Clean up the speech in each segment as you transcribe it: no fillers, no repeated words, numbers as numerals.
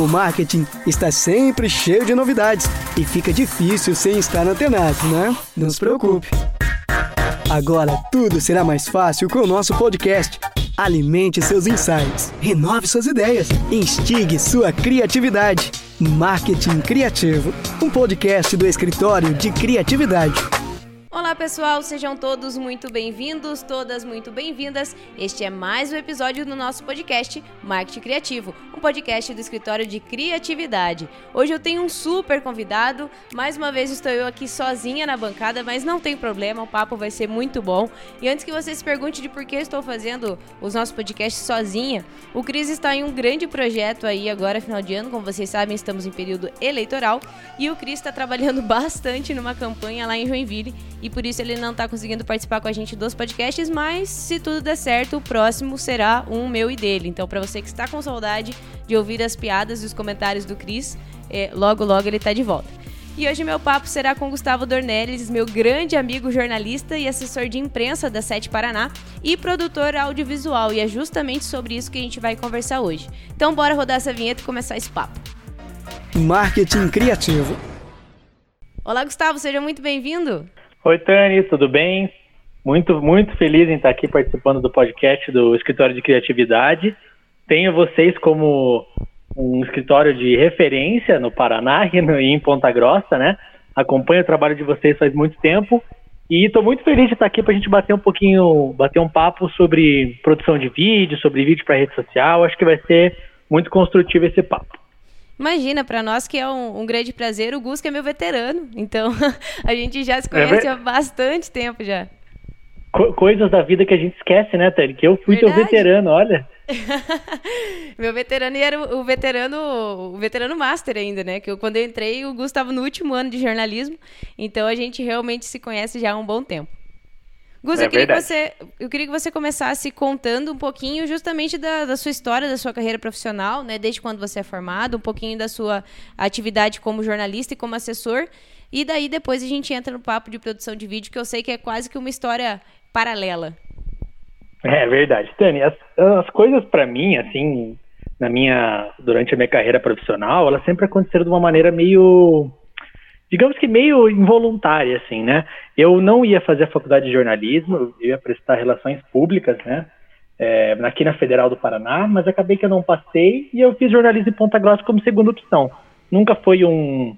O marketing está sempre cheio de novidades e fica difícil sem estar antenado, né? Não se preocupe. Agora tudo será mais fácil com o nosso podcast. Alimente seus insights, renove suas ideias, instigue sua criatividade. Marketing Criativo, um podcast do Escritório de Criatividade. Olá pessoal, sejam todos muito bem-vindos, todas muito bem-vindas. Este é mais um episódio do nosso podcast Marketing Criativo, um podcast do Escritório de Criatividade. Hoje eu tenho um super convidado, mais uma vez estou eu aqui sozinha na bancada, mas não tem problema, o papo vai ser muito bom. E antes que você se pergunte de por que eu estou fazendo os nossos podcasts sozinha, o Cris está em um grande projeto aí agora, final de ano, como vocês sabem, estamos em período eleitoral, e o Cris está trabalhando bastante numa campanha lá em Joinville, e por isso ele não está conseguindo participar com a gente dos podcasts, mas se tudo der certo, o próximo será um meu e dele. Então, para você que está com saudade de ouvir as piadas e os comentários do Cris, logo ele está de volta. E hoje meu papo será com Gustavo Dornelles, meu grande amigo jornalista e assessor de imprensa da Sete Paraná e produtor audiovisual, e é justamente sobre isso que a gente vai conversar hoje. Então, bora rodar essa vinheta e começar esse papo. Marketing Criativo. Olá, Gustavo, seja muito bem-vindo. Oi, Tani, tudo bem? Muito feliz em estar aqui participando do podcast do Escritório de Criatividade. Tenho vocês como um escritório de referência no Paraná e em Ponta Grossa, né? Acompanho o trabalho de vocês faz muito tempo e estou muito feliz de estar aqui para a gente bater um papo sobre produção de vídeo, sobre vídeo para rede social. Acho que vai ser muito construtivo esse papo. Imagina, para nós que é um grande prazer, o Gus que é meu veterano, então a gente já se conhece há bastante tempo já. Coisas da vida que a gente esquece, né, Tani? Que eu fui teu veterano, olha. Meu veterano, e era o veterano master ainda, né? Que quando eu entrei, o Gus estava no último ano de jornalismo, então a gente realmente se conhece já há um bom tempo. Gus, eu queria que você começasse contando um pouquinho justamente da sua história, da sua carreira profissional, né? Desde quando você é formado, um pouquinho da sua atividade como jornalista e como assessor. E daí depois a gente entra no papo de produção de vídeo, que eu sei que é quase que uma história paralela. É verdade, Tani. As coisas para mim, assim, durante a minha carreira profissional, elas sempre aconteceram de uma maneira meio... digamos que meio involuntária, assim, né? Eu não ia fazer a faculdade de jornalismo, eu ia prestar relações públicas, né? Aqui na Federal do Paraná, mas acabei que eu não passei e eu fiz jornalismo em Ponta Grossa como segunda opção. Nunca foi um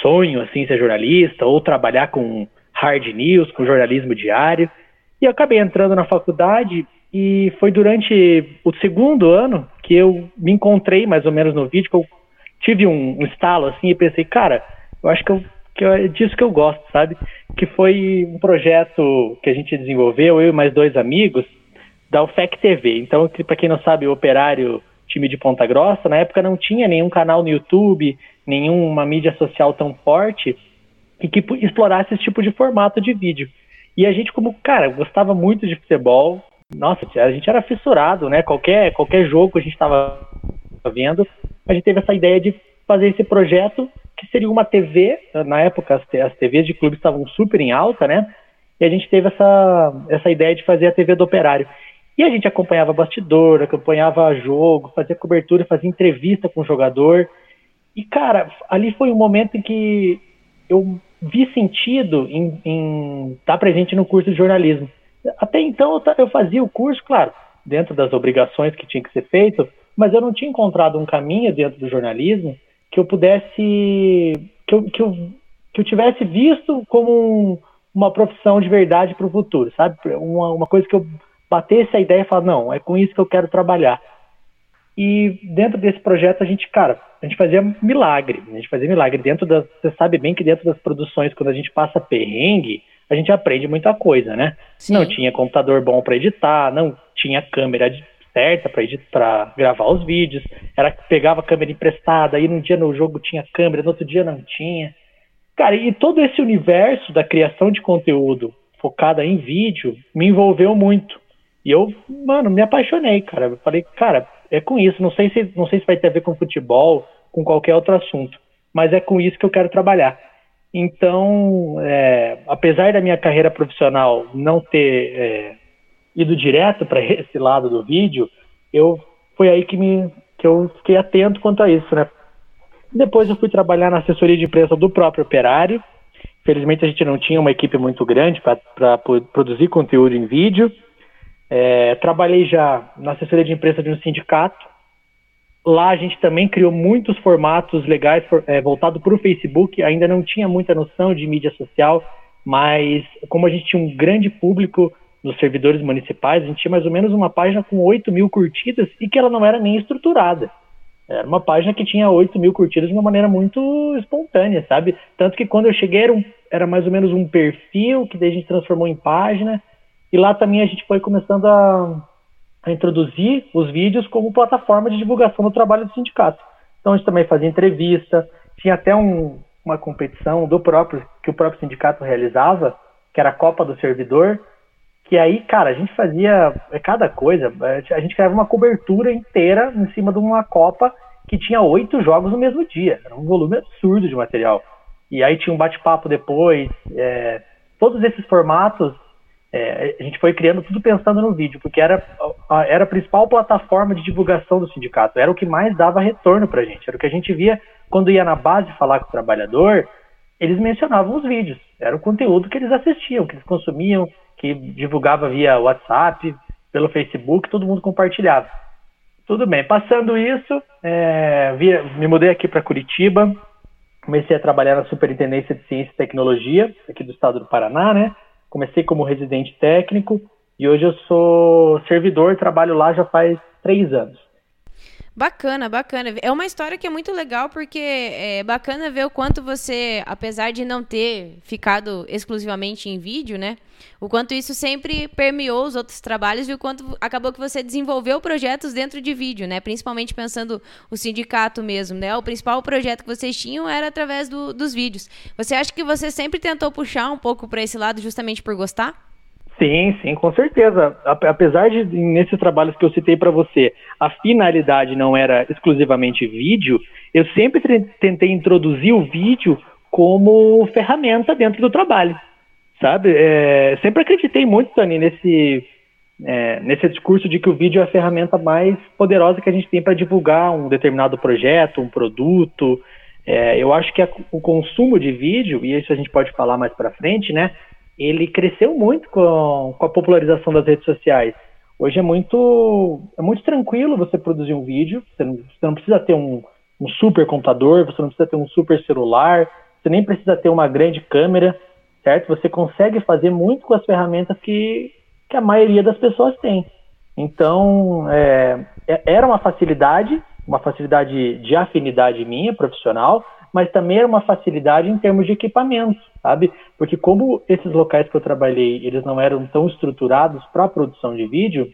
sonho, assim, ser jornalista ou trabalhar com hard news, com jornalismo diário. E eu acabei entrando na faculdade e foi durante o segundo ano que eu me encontrei mais ou menos no vídeo, que eu tive um estalo, assim, e pensei, cara... eu acho que é disso que eu gosto, sabe? Que foi um projeto que a gente desenvolveu, eu e mais dois amigos, da Ufec TV. Então, para quem não sabe, o Operário, time de Ponta Grossa, na época não tinha nenhum canal no YouTube, nenhuma mídia social tão forte e que explorasse esse tipo de formato de vídeo. E a gente, gostava muito de futebol. Nossa, a gente era fissurado, né? Qualquer jogo que a gente estava vendo, a gente teve essa ideia de fazer esse projeto que seria uma TV. Na época as TVs de clube estavam super em alta, né? E a gente teve essa ideia de fazer a TV do Operário. E a gente acompanhava bastidor, acompanhava jogo, fazia cobertura, fazia entrevista com o jogador. E, cara, ali foi um momento em que eu vi sentido em estar presente no curso de jornalismo. Até então eu fazia o curso, claro, dentro das obrigações que tinha que ser feito, mas eu não tinha encontrado um caminho dentro do jornalismo que eu pudesse, que eu tivesse visto como uma profissão de verdade para o futuro, sabe? Uma coisa que eu batesse a ideia e falasse, não, é com isso que eu quero trabalhar. E dentro desse projeto a gente fazia milagre, você sabe bem que dentro das produções, quando a gente passa perrengue, a gente aprende muita coisa, né? Sim. Não tinha computador bom para editar, não tinha câmera certa para gravar os vídeos, pegava a câmera emprestada, aí num dia no jogo tinha câmera, no outro dia não tinha. Cara, e todo esse universo da criação de conteúdo focada em vídeo me envolveu muito. E eu, me apaixonei, cara. Eu falei, cara, é com isso, não sei se vai ter a ver com futebol, com qualquer outro assunto, mas é com isso que eu quero trabalhar. Então, apesar da minha carreira profissional não ter... ido direto para esse lado do vídeo, foi aí que que eu fiquei atento quanto a isso, né? Depois eu fui trabalhar na assessoria de imprensa do próprio Operário. Infelizmente a gente não tinha uma equipe muito grande para produzir conteúdo em vídeo. Trabalhei já na assessoria de imprensa de um sindicato. Lá a gente também criou muitos formatos legais voltados para o Facebook. Ainda não tinha muita noção de mídia social, mas como a gente tinha um grande público nos servidores municipais, a gente tinha mais ou menos uma página com 8 mil curtidas e que ela não era nem estruturada. Era uma página que tinha 8 mil curtidas de uma maneira muito espontânea, sabe? Tanto que quando eu cheguei era mais ou menos um perfil que daí a gente transformou em página. E lá também a gente foi começando a introduzir os vídeos como plataforma de divulgação do trabalho do sindicato. Então a gente também fazia entrevista, tinha até uma competição que o próprio sindicato realizava, que era a Copa do Servidor, que aí, cara, a gente fazia cada coisa. A gente criava uma cobertura inteira em cima de uma Copa que tinha 8 jogos no mesmo dia. Era um volume absurdo de material. E aí tinha um bate-papo depois. Todos esses formatos, a gente foi criando tudo pensando no vídeo, porque era a principal plataforma de divulgação do sindicato. Era o que mais dava retorno pra gente. Era o que a gente via quando ia na base falar com o trabalhador, eles mencionavam os vídeos. Era o conteúdo que eles assistiam, que eles consumiam, que divulgava via WhatsApp, pelo Facebook, todo mundo compartilhava. Tudo bem, passando isso, me mudei aqui para Curitiba, comecei a trabalhar na Superintendência de Ciência e Tecnologia, aqui do estado do Paraná, né? Comecei como residente técnico e hoje eu sou servidor e trabalho lá já faz 3 anos. Bacana, bacana. É uma história que é muito legal, porque é bacana ver o quanto você, apesar de não ter ficado exclusivamente em vídeo, né? O quanto isso sempre permeou os outros trabalhos e o quanto acabou que você desenvolveu projetos dentro de vídeo, né? Principalmente pensando o sindicato mesmo, né? O principal projeto que vocês tinham era através dos vídeos. Você acha que você sempre tentou puxar um pouco para esse lado justamente por gostar? Sim, com certeza. Apesar de, nesses trabalhos que eu citei para você, a finalidade não era exclusivamente vídeo, eu sempre tentei introduzir o vídeo como ferramenta dentro do trabalho, sabe? Sempre acreditei muito, Tony, nesse discurso de que o vídeo é a ferramenta mais poderosa que a gente tem para divulgar um determinado projeto, um produto. Eu acho que o consumo de vídeo, e isso a gente pode falar mais para frente, né? Ele cresceu muito com a popularização das redes sociais. Hoje é muito tranquilo você produzir um vídeo, você não precisa ter um super computador, você não precisa ter um super celular, você nem precisa ter uma grande câmera, certo? Você consegue fazer muito com as ferramentas que a maioria das pessoas tem. Então, era uma facilidade de afinidade minha, profissional, mas também era uma facilidade em termos de equipamento, sabe? Porque como esses locais que eu trabalhei, eles não eram tão estruturados para a produção de vídeo,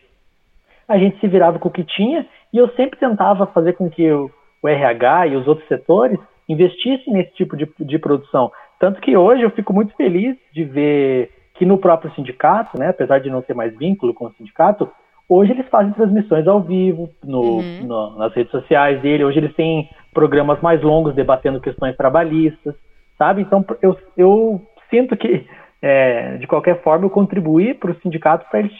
a gente se virava com o que tinha e eu sempre tentava fazer com que o RH e os outros setores investissem nesse tipo de produção. Tanto que hoje eu fico muito feliz de ver que no próprio sindicato, né, apesar de não ter mais vínculo com o sindicato, hoje eles fazem transmissões ao vivo nas redes sociais dele. Hoje eles têm programas mais longos debatendo questões trabalhistas, sabe? Então eu sinto que, de qualquer forma, eu contribuí para o sindicato para eles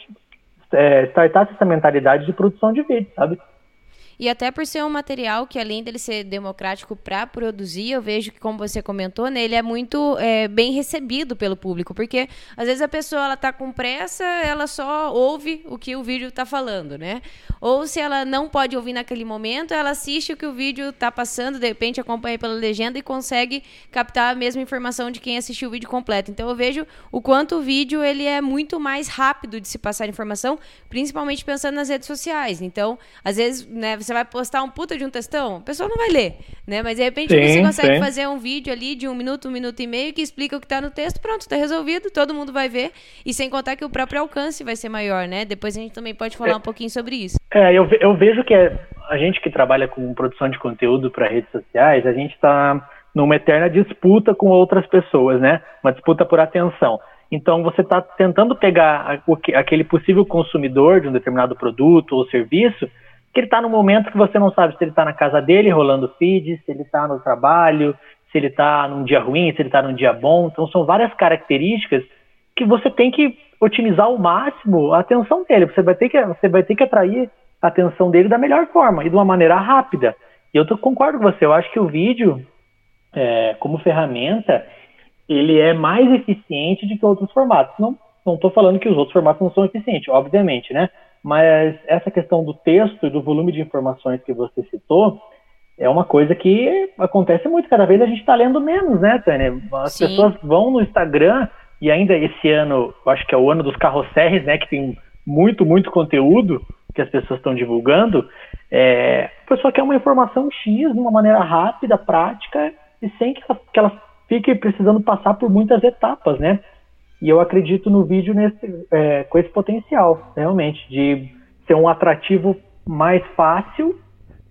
startar essa mentalidade de produção de vídeo, sabe? E até por ser um material que, além dele ser democrático para produzir, eu vejo que, como você comentou, né, ele é muito bem recebido pelo público, porque às vezes a pessoa, ela tá com pressa, ela só ouve o que o vídeo está falando, né? Ou se ela não pode ouvir naquele momento, ela assiste o que o vídeo está passando, de repente acompanha pela legenda e consegue captar a mesma informação de quem assistiu o vídeo completo. Então eu vejo o quanto o vídeo ele é muito mais rápido de se passar informação, principalmente pensando nas redes sociais. Então, às vezes, né, você vai postar um puta de um textão, a pessoa não vai ler, né? Mas de repente você consegue fazer um vídeo ali de 1 minuto, 1 minuto e meio, que explica o que tá no texto, pronto, tá resolvido, todo mundo vai ver, e sem contar que o próprio alcance vai ser maior, né? Depois a gente também pode falar um pouquinho sobre isso. Eu vejo que a gente que trabalha com produção de conteúdo para redes sociais, a gente tá numa eterna disputa com outras pessoas, né? Uma disputa por atenção. Então você tá tentando pegar aquele possível consumidor de um determinado produto ou serviço, que ele está num momento que você não sabe se ele está na casa dele, rolando feed, se ele está no trabalho, se ele está num dia ruim, se ele está num dia bom. Então, são várias características que você tem que otimizar ao máximo a atenção dele. Você vai ter que atrair a atenção dele da melhor forma e de uma maneira rápida. E eu concordo com você, eu acho que o vídeo, como ferramenta, ele é mais eficiente do que outros formatos. Não estou falando que os outros formatos não são eficientes, obviamente, né? Mas essa questão do texto e do volume de informações que você citou é uma coisa que acontece muito. Cada vez a gente está lendo menos, né, Tânia? As Sim. pessoas vão no Instagram e ainda esse ano, eu acho que é o ano dos carrosséis, né? Que tem muito, muito conteúdo que as pessoas estão divulgando. A pessoa quer uma informação X de uma maneira rápida, prática e sem que ela fique precisando passar por muitas etapas, né? E eu acredito no vídeo com esse potencial, realmente, de ser um atrativo mais fácil,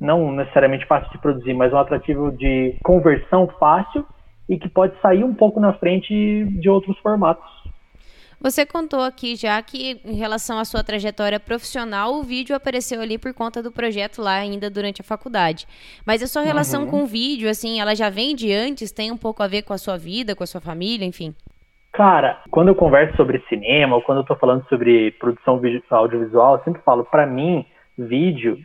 não necessariamente fácil de produzir, mas um atrativo de conversão fácil e que pode sair um pouco na frente de outros formatos. Você contou aqui já que, em relação à sua trajetória profissional, o vídeo apareceu ali por conta do projeto lá ainda durante a faculdade. Mas a sua relação com o vídeo, assim, ela já vem de antes? Tem um pouco a ver com a sua vida, com a sua família, enfim? Cara, quando eu converso sobre cinema, ou quando eu tô falando sobre produção audiovisual, eu sempre falo, pra mim, vídeo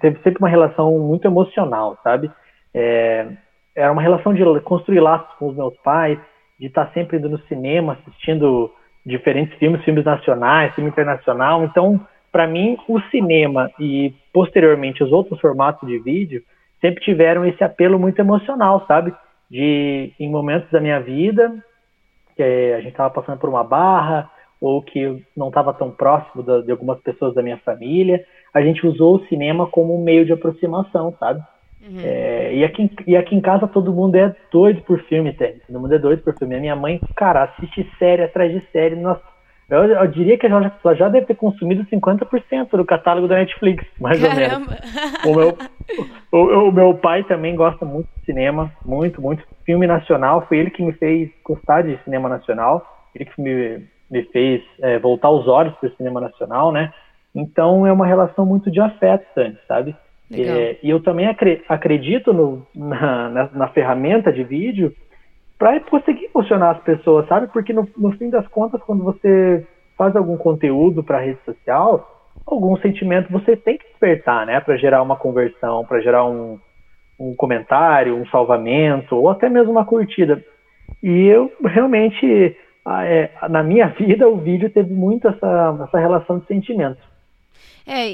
teve sempre uma relação muito emocional, sabe? Era uma relação de construir laços com os meus pais, de estar sempre indo no cinema, assistindo diferentes filmes nacionais, filme internacional. Então, pra mim, o cinema e, posteriormente, os outros formatos de vídeo sempre tiveram esse apelo muito emocional, sabe? Em momentos da minha vida... que a gente estava passando por uma barra ou que eu não estava tão próximo de algumas pessoas da minha família, a gente usou o cinema como um meio de aproximação, sabe? Uhum. E aqui em casa todo mundo é doido por filme, todo mundo é doido por filme. A minha mãe, cara, assiste série atrás de série. Nossa, eu diria que ela já deve ter consumido 50% do catálogo da Netflix, mais Caramba. Ou menos. O meu pai também gosta muito de cinema, muito, muito. Filme nacional, foi ele que me fez gostar de cinema nacional, ele que me fez voltar os olhos para o cinema nacional, né? Então é uma relação muito de afeto, sabe? E eu também acredito na ferramenta de vídeo, para conseguir emocionar as pessoas, sabe? Porque no fim das contas, quando você faz algum conteúdo para a rede social, algum sentimento você tem que despertar, né? Para gerar uma conversão, para gerar um comentário, um salvamento, ou até mesmo uma curtida. E eu realmente, na minha vida, o vídeo teve muito essa relação de sentimento.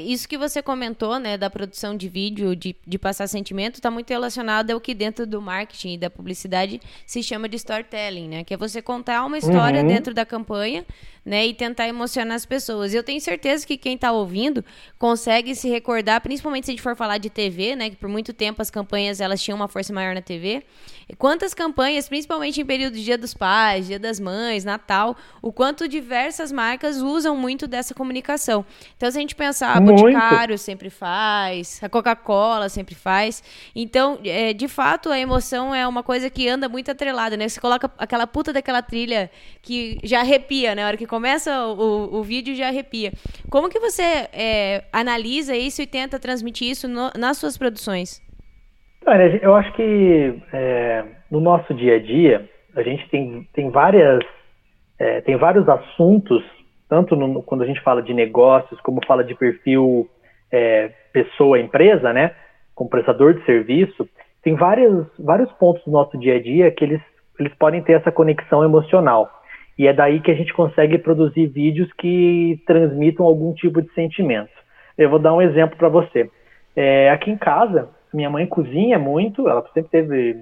Isso que você comentou, né, da produção de vídeo, de passar sentimento, está muito relacionado ao que dentro do marketing e da publicidade se chama de storytelling, né, que é você contar uma história dentro da campanha, né, e tentar emocionar as pessoas. Eu tenho certeza que quem está ouvindo consegue se recordar, principalmente se a gente for falar de TV, né, que por muito tempo as campanhas elas tinham uma força maior na TV. E quantas campanhas, principalmente em período de Dia dos Pais, Dia das Mães, Natal, o quanto diversas marcas usam muito dessa comunicação. Então, se a gente pensar a Boticário sempre faz, a Coca-Cola sempre faz. Então, de fato, a emoção é uma coisa que anda muito atrelada, né? Você coloca aquela puta daquela trilha que já arrepia, né? A hora que começa o vídeo já arrepia. Como que você analisa isso e tenta transmitir isso nas suas produções? Olha, eu acho que no nosso dia a dia, a gente tem vários assuntos, tanto quando a gente fala de negócios, como fala de perfil pessoa-empresa, né, como prestador de serviço, tem vários pontos do nosso dia a dia que eles podem ter essa conexão emocional. E é daí que a gente consegue produzir vídeos que transmitam algum tipo de sentimento. Eu vou dar um exemplo para você. Aqui em casa, minha mãe cozinha muito, ela sempre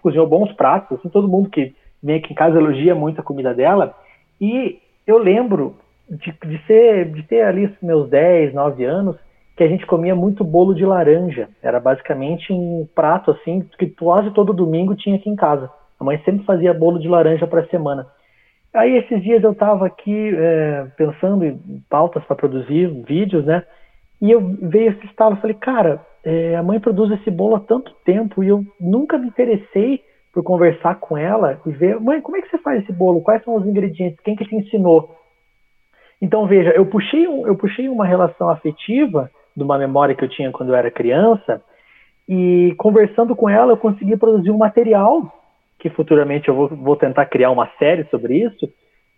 cozinhou bons pratos, assim, todo mundo que vem aqui em casa elogia muito a comida dela, e eu lembro de ter ali os meus 10, 9 anos, que a gente comia muito bolo de laranja. Era basicamente um prato, assim, que quase todo domingo tinha aqui em casa. A mãe sempre fazia bolo de laranja para a semana. Aí, esses dias, eu estava aqui pensando em pautas para produzir vídeos, né? E eu veio esse estalo e falei, cara, a mãe produz esse bolo há tanto tempo e eu nunca me interessei por conversar com ela e ver, mãe, como é que você faz esse bolo? Quais são os ingredientes? Quem que te ensinou? Então, veja, eu puxei uma relação afetiva de uma memória que eu tinha quando eu era criança e conversando com ela eu consegui produzir um material que futuramente eu vou tentar criar uma série sobre isso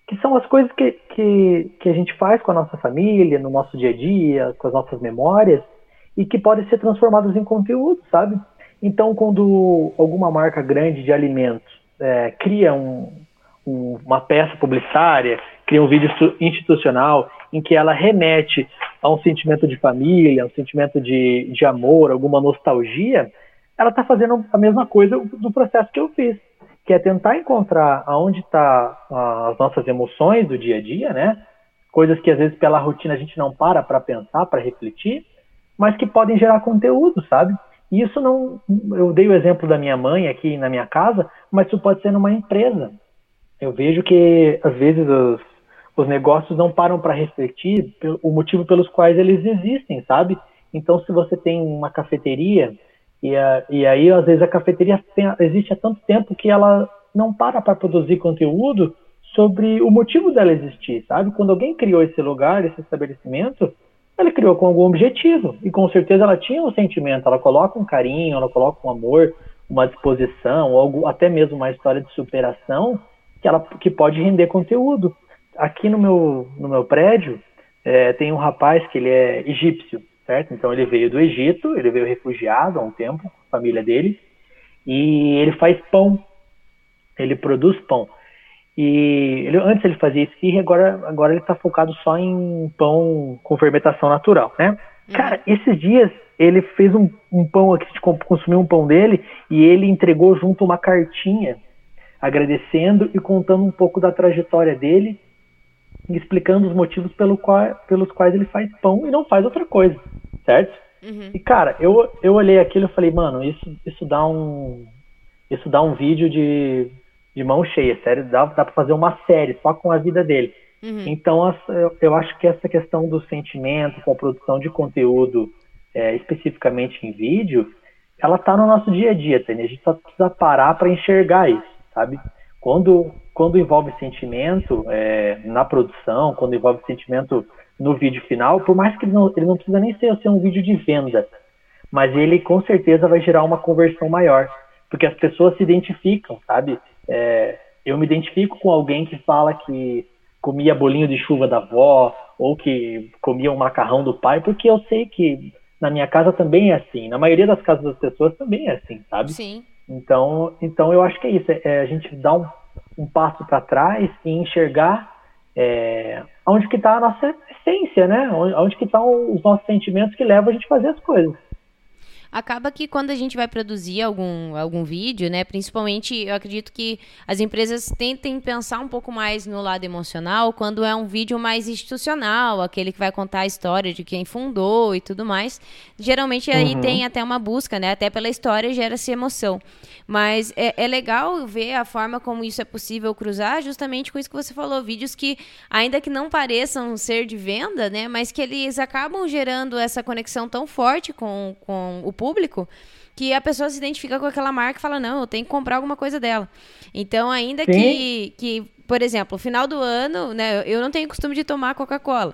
que são as coisas que a gente faz com a nossa família, no nosso dia a dia, com as nossas memórias, e que podem ser transformadas em conteúdo, sabe? Então, quando alguma marca grande de alimentos cria uma peça publicitária, cria um vídeo institucional em que ela remete a um sentimento de família, um sentimento de amor, alguma nostalgia, ela está fazendo a mesma coisa do processo que eu fiz, que é tentar encontrar aonde tá as nossas emoções do dia a dia, né? Coisas que às vezes pela rotina a gente não para pensar, para refletir, mas que podem gerar conteúdo, sabe? E isso não... Eu dei o exemplo da minha mãe aqui na minha casa, mas isso pode ser numa empresa. Eu vejo que às vezes os negócios não param para refletir o motivo pelos quais eles existem, sabe? Então, se você tem uma cafeteria... E aí, às vezes, a cafeteria existe há tanto tempo que ela não para produzir conteúdo sobre o motivo dela existir, sabe? Quando alguém criou esse lugar, esse estabelecimento, ela criou com algum objetivo. E, com certeza, ela tinha um sentimento. Ela coloca um carinho, ela coloca um amor, uma disposição, algo, até mesmo uma história de superação que pode render conteúdo. Aqui no meu prédio, tem um rapaz que ele é egípcio. Certo? Então ele veio do Egito, ele veio refugiado há um tempo, a família dele, e ele faz pão, ele produz pão. E antes ele fazia esfirra, agora ele está focado só em pão com fermentação natural, né? Cara, esses dias ele fez um pão aqui, consumiu um pão dele, e ele entregou junto uma cartinha, agradecendo e contando um pouco da trajetória dele, explicando os motivos pelos quais ele faz pão e não faz outra coisa, certo? Uhum. E, cara, eu olhei aquilo e falei, mano, isso dá um vídeo de mão cheia, sério, dá pra fazer uma série só com a vida dele. Uhum. Então, eu acho que essa questão do sentimento com a produção de conteúdo especificamente em vídeo, ela tá no nosso dia a dia, tá? A gente só precisa parar pra enxergar isso, sabe? Quando envolve sentimento na produção, quando envolve sentimento no vídeo final, por mais que ele não precisa nem ser um vídeo de venda, mas ele com certeza vai gerar uma conversão maior, porque as pessoas se identificam, sabe? Eu me identifico com alguém que fala que comia bolinho de chuva da avó, ou que comia um macarrão do pai, porque eu sei que na minha casa também é assim, na maioria das casas das pessoas também é assim, sabe? Sim. Então eu acho que é isso, a gente dá um passo para trás e enxergar onde que está a nossa essência, né? Onde que estão os nossos sentimentos que levam a gente a fazer as coisas. Acaba que quando a gente vai produzir algum vídeo, né, principalmente eu acredito que as empresas tentem pensar um pouco mais no lado emocional quando é um vídeo mais institucional, aquele que vai contar a história de quem fundou e tudo mais. Geralmente aí tem até uma busca, né, até pela história gera-se emoção. Mas é legal ver a forma como isso é possível cruzar justamente com isso que você falou, vídeos que ainda que não pareçam ser de venda, né, mas que eles acabam gerando essa conexão tão forte com o público, que a pessoa se identifica com aquela marca e fala, não, eu tenho que comprar alguma coisa dela. Então, ainda que, por exemplo, final do ano, né, eu não tenho costume de tomar Coca-Cola,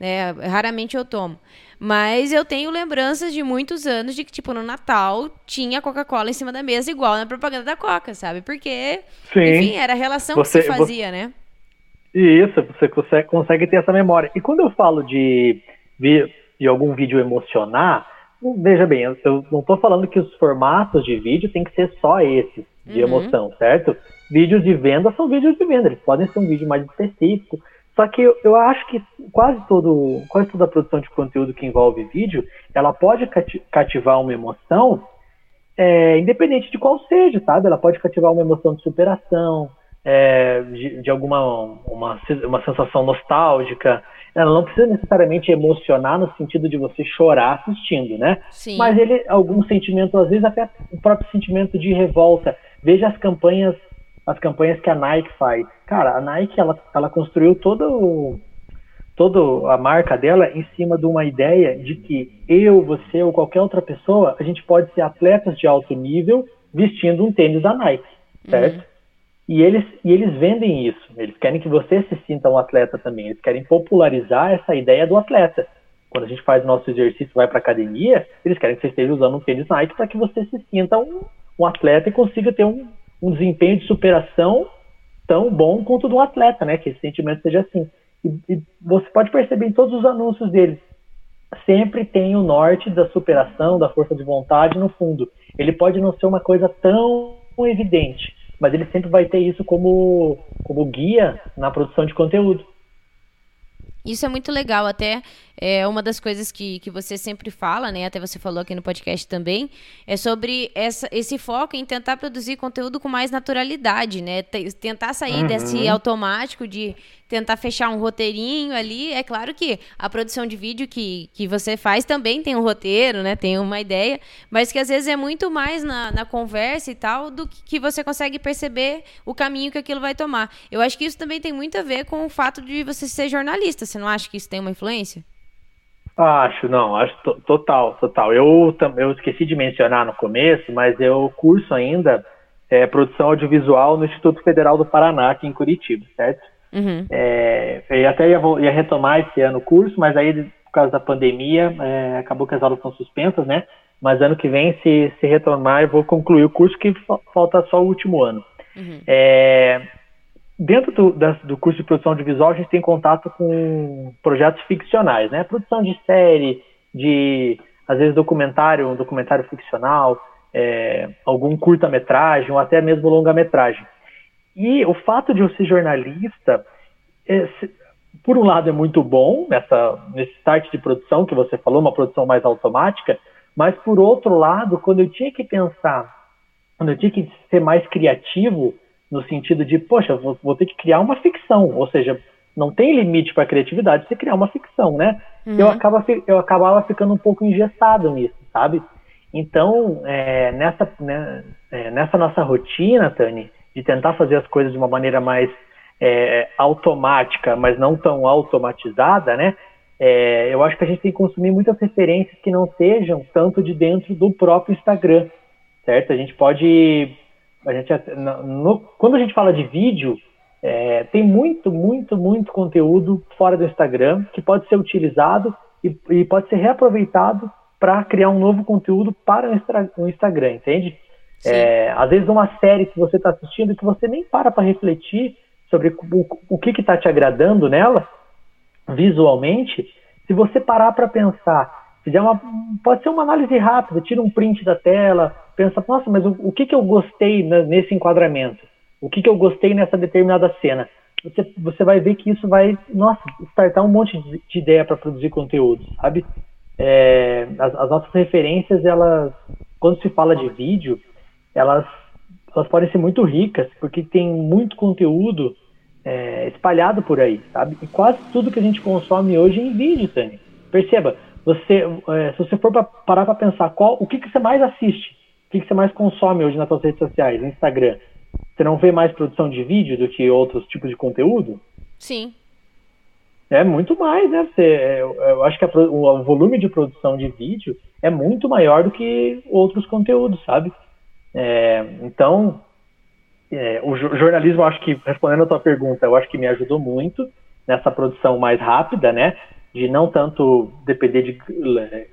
né, raramente eu tomo, mas eu tenho lembranças de muitos anos de que, tipo, no Natal tinha Coca-Cola em cima da mesa, igual na propaganda da Coca, sabe? Porque, enfim, era a relação que se fazia, né? Isso, você consegue ter essa memória. E quando eu falo de algum vídeo emocionar, veja bem, eu não estou falando que os formatos de vídeo tem que ser só esses, de emoção, certo? Vídeos de venda são vídeos de venda, eles podem ser um vídeo mais específico, só que eu acho que quase toda a produção de conteúdo que envolve vídeo, ela pode cativar uma emoção, independente de qual seja, sabe? Ela pode cativar uma emoção de superação, de alguma uma sensação nostálgica. Ela não precisa necessariamente emocionar no sentido de você chorar assistindo, né? Sim. Mas algum sentimento, às vezes até o próprio sentimento de revolta. Veja as campanhas que a Nike faz. Cara, a Nike, ela construiu toda a marca dela em cima de uma ideia de que eu, você ou qualquer outra pessoa, a gente pode ser atletas de alto nível vestindo um tênis da Nike, certo? Uhum. E eles vendem isso, eles querem que você se sinta um atleta também, eles querem popularizar essa ideia do atleta. Quando a gente faz o nosso exercício, vai para a academia, eles querem que você esteja usando um tênis Nike para que você se sinta um atleta e consiga ter um desempenho de superação tão bom quanto do atleta, né? Que esse sentimento seja assim. E você pode perceber em todos os anúncios deles. Sempre tem o norte da superação, da força de vontade no fundo. Ele pode não ser uma coisa tão evidente, mas ele sempre vai ter isso como guia na produção de conteúdo. Isso é muito legal, até é uma das coisas que você sempre fala, né? Até você falou aqui no podcast também, é sobre esse foco em tentar produzir conteúdo com mais naturalidade, né? Tentar sair desse automático de tentar fechar um roteirinho ali. É claro que a produção de vídeo que você faz também tem um roteiro, né? Tem uma ideia, mas que às vezes é muito mais na conversa e tal do que você consegue perceber o caminho que aquilo vai tomar. Eu acho que isso também tem muito a ver com o fato de você ser jornalista. Você não acha que isso tem uma influência? Acho total. Eu esqueci de mencionar no começo, mas eu curso ainda produção audiovisual no Instituto Federal do Paraná, aqui em Curitiba, certo? Uhum. Eu até ia retomar esse ano o curso, mas aí, por causa da pandemia, acabou que as aulas são suspensas, né? Mas ano que vem, se retomar, eu vou concluir o curso, que falta só o último ano. Uhum. Dentro do curso de produção audiovisual, a gente tem contato com projetos ficcionais, né? Produção de série, às vezes, um documentário ficcional, algum curta-metragem, ou até mesmo longa-metragem. E o fato de eu ser jornalista, por um lado, é muito bom, nesse start de produção que você falou, uma produção mais automática, mas, por outro lado, quando eu tinha que ser mais criativo, no sentido de, poxa, vou ter que criar uma ficção, ou seja, não tem limite para a criatividade se criar uma ficção, né? Uhum. Eu acabava ficando um pouco engessado nisso, sabe? Então, nessa nossa rotina, Tani, de tentar fazer as coisas de uma maneira mais automática, mas não tão automatizada, né? Eu acho que a gente tem que consumir muitas referências que não sejam tanto de dentro do próprio Instagram, certo? Quando a gente fala de vídeo, tem muito, muito, muito conteúdo fora do Instagram que pode ser utilizado e pode ser reaproveitado para criar um novo conteúdo para o Instagram, entende? Às vezes uma série que você está assistindo e que você nem para refletir sobre o que está te agradando nela, visualmente, se você parar para pensar, pode ser uma análise rápida, tira um print da tela, pensa, nossa, mas o que eu gostei nesse enquadramento? O que eu gostei nessa determinada cena? Você vai ver que isso vai, nossa, startar um monte de ideia para produzir conteúdo, sabe? As nossas referências, elas, quando se fala de vídeo, elas podem ser muito ricas, porque tem muito conteúdo espalhado por aí, sabe? E quase tudo que a gente consome hoje é em vídeo, Tânia. Perceba, se você for parar para pensar o que você mais assiste, o que você mais consome hoje nas suas redes sociais, no Instagram, você não vê mais produção de vídeo do que outros tipos de conteúdo? Sim. É muito mais, né? Eu acho que o volume de produção de vídeo é muito maior do que outros conteúdos, sabe? Então, o jornalismo, eu acho que, respondendo a tua pergunta, eu acho que me ajudou muito nessa produção mais rápida, né? De não tanto depender de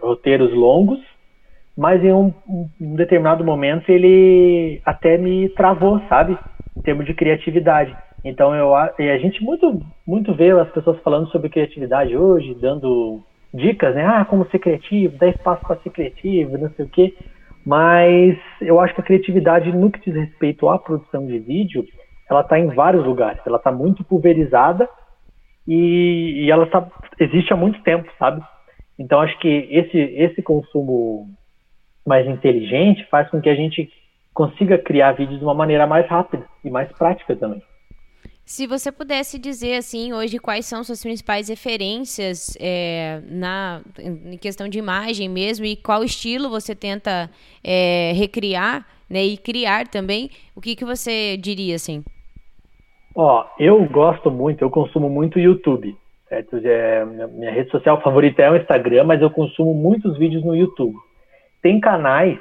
roteiros longos, mas em um determinado momento ele até me travou, sabe? Em termos de criatividade. Então, a gente muito, muito vê as pessoas falando sobre criatividade hoje, dando dicas, né? Como ser criativo, dar espaço para ser criativo, não sei o quê. Mas eu acho que a criatividade, no que diz respeito à produção de vídeo, ela está em vários lugares, ela está muito pulverizada, e ela existe há muito tempo, sabe? Então, acho que esse consumo mais inteligente faz com que a gente consiga criar vídeos de uma maneira mais rápida e mais prática também. Se você pudesse dizer, assim, hoje, quais são suas principais referências em questão de imagem mesmo, e qual estilo você tenta recriar, né, e criar também, o que você diria, assim? Eu gosto muito, eu consumo muito YouTube, certo? Minha rede social favorita é o Instagram, mas eu consumo muitos vídeos no YouTube. Tem canais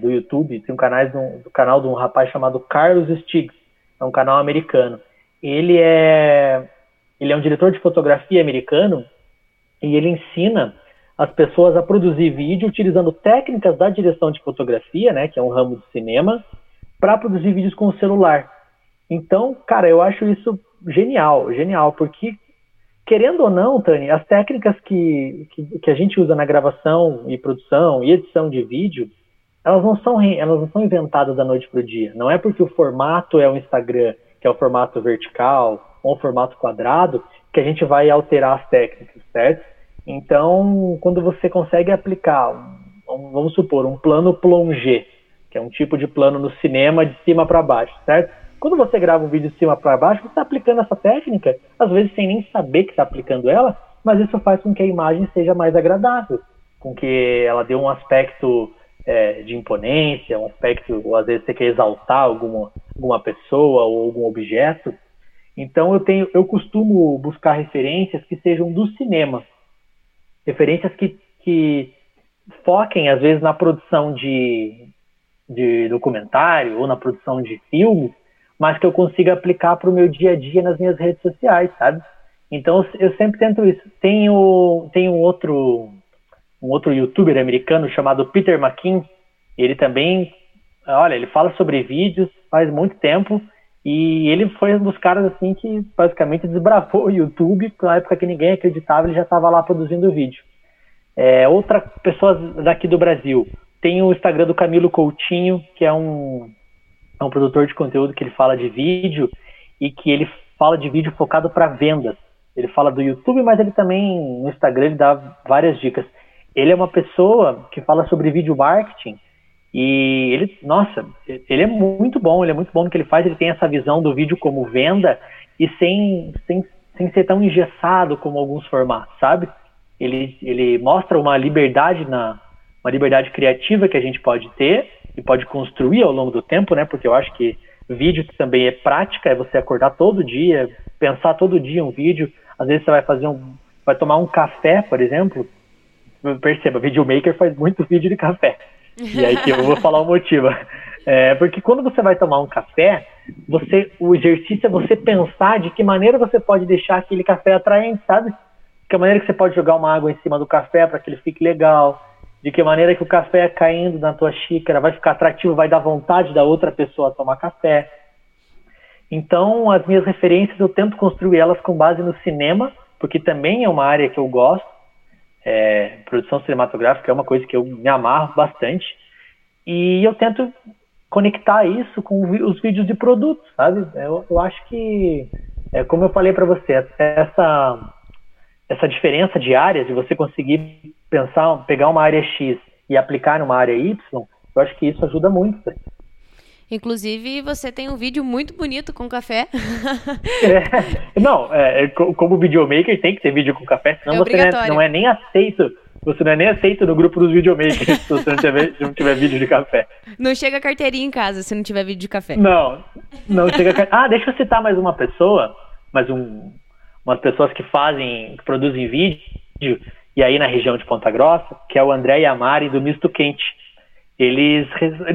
do YouTube, tem um canal de um rapaz chamado Carlos Stiggs, é um canal americano. Ele é um diretor de fotografia americano e ele ensina as pessoas a produzir vídeo utilizando técnicas da direção de fotografia, né, que é um ramo do cinema, para produzir vídeos com o celular. Então, cara, eu acho isso genial, genial, porque, querendo ou não, Tani, as técnicas que a gente usa na gravação e produção e edição de vídeo, elas não são inventadas da noite para o dia. Não é porque o formato é o Instagram, que é o formato vertical, ou o formato quadrado, que a gente vai alterar as técnicas, certo? Então, quando você consegue aplicar, vamos supor, um plano plongé, que é um tipo de plano no cinema de cima para baixo, certo? Quando você grava um vídeo de cima para baixo, você está aplicando essa técnica, às vezes sem nem saber que está aplicando ela, mas isso faz com que a imagem seja mais agradável, com que ela dê um aspecto de imponência, um aspecto, ou às vezes você quer exaltar alguma pessoa ou algum objeto. Então eu costumo buscar referências que sejam do cinema, referências que foquem, às vezes, na produção de documentário ou na produção de filmes, mas que eu consiga aplicar para o meu dia a dia nas minhas redes sociais, sabe? Então, eu sempre tento isso. Tem um outro youtuber americano chamado Peter McKinnon, ele também, olha, ele fala sobre vídeos faz muito tempo, e ele foi um dos caras, assim, que basicamente desbravou o YouTube, na época que ninguém acreditava, ele já estava lá produzindo vídeo. Outra pessoa daqui do Brasil, tem o Instagram do Camilo Coutinho, que é um produtor de conteúdo que ele fala de vídeo e que ele fala de vídeo focado para vendas. Ele fala do YouTube, mas ele também, no Instagram, ele dá várias dicas. Ele é uma pessoa que fala sobre vídeo marketing e ele é muito bom, no que ele faz. Ele tem essa visão do vídeo como venda e sem ser tão engessado como alguns formatos, sabe? Ele mostra uma liberdade criativa que a gente pode ter e pode construir ao longo do tempo, né? Porque eu acho que vídeo também é prática, é você acordar todo dia, pensar todo dia um vídeo. Às vezes você vai tomar um café, por exemplo. Perceba, videomaker faz muito vídeo de café. E aí que eu vou falar o motivo. Porque quando você vai tomar um café, o exercício é você pensar de que maneira você pode deixar aquele café atraente, sabe? De que maneira que você pode jogar uma água em cima do café para que ele fique legal. De que maneira que o café caindo na tua xícara vai ficar atrativo, vai dar vontade da outra pessoa tomar café. Então, as minhas referências, eu tento construir elas com base no cinema, porque também é uma área que eu gosto. Produção cinematográfica é uma coisa que eu me amarro bastante. E eu tento conectar isso com os vídeos de produto, sabe? Eu acho que, como eu falei para você, essa diferença de áreas, de você conseguir pegar uma área X e aplicar numa área Y, eu acho que isso ajuda muito. Inclusive, você tem um vídeo muito bonito com café. Como videomaker, tem que ter vídeo com café, senão você não é nem aceito. Você não é nem aceito no grupo dos videomakers se você não tiver vídeo de café. Não chega carteirinha em casa se não tiver vídeo de café. Não chega carteirinha. Ah, deixa eu citar mais uma pessoa, umas pessoas que produzem vídeo, e aí na região de Ponta Grossa, que é o André Yamari do Misto Quente. Eles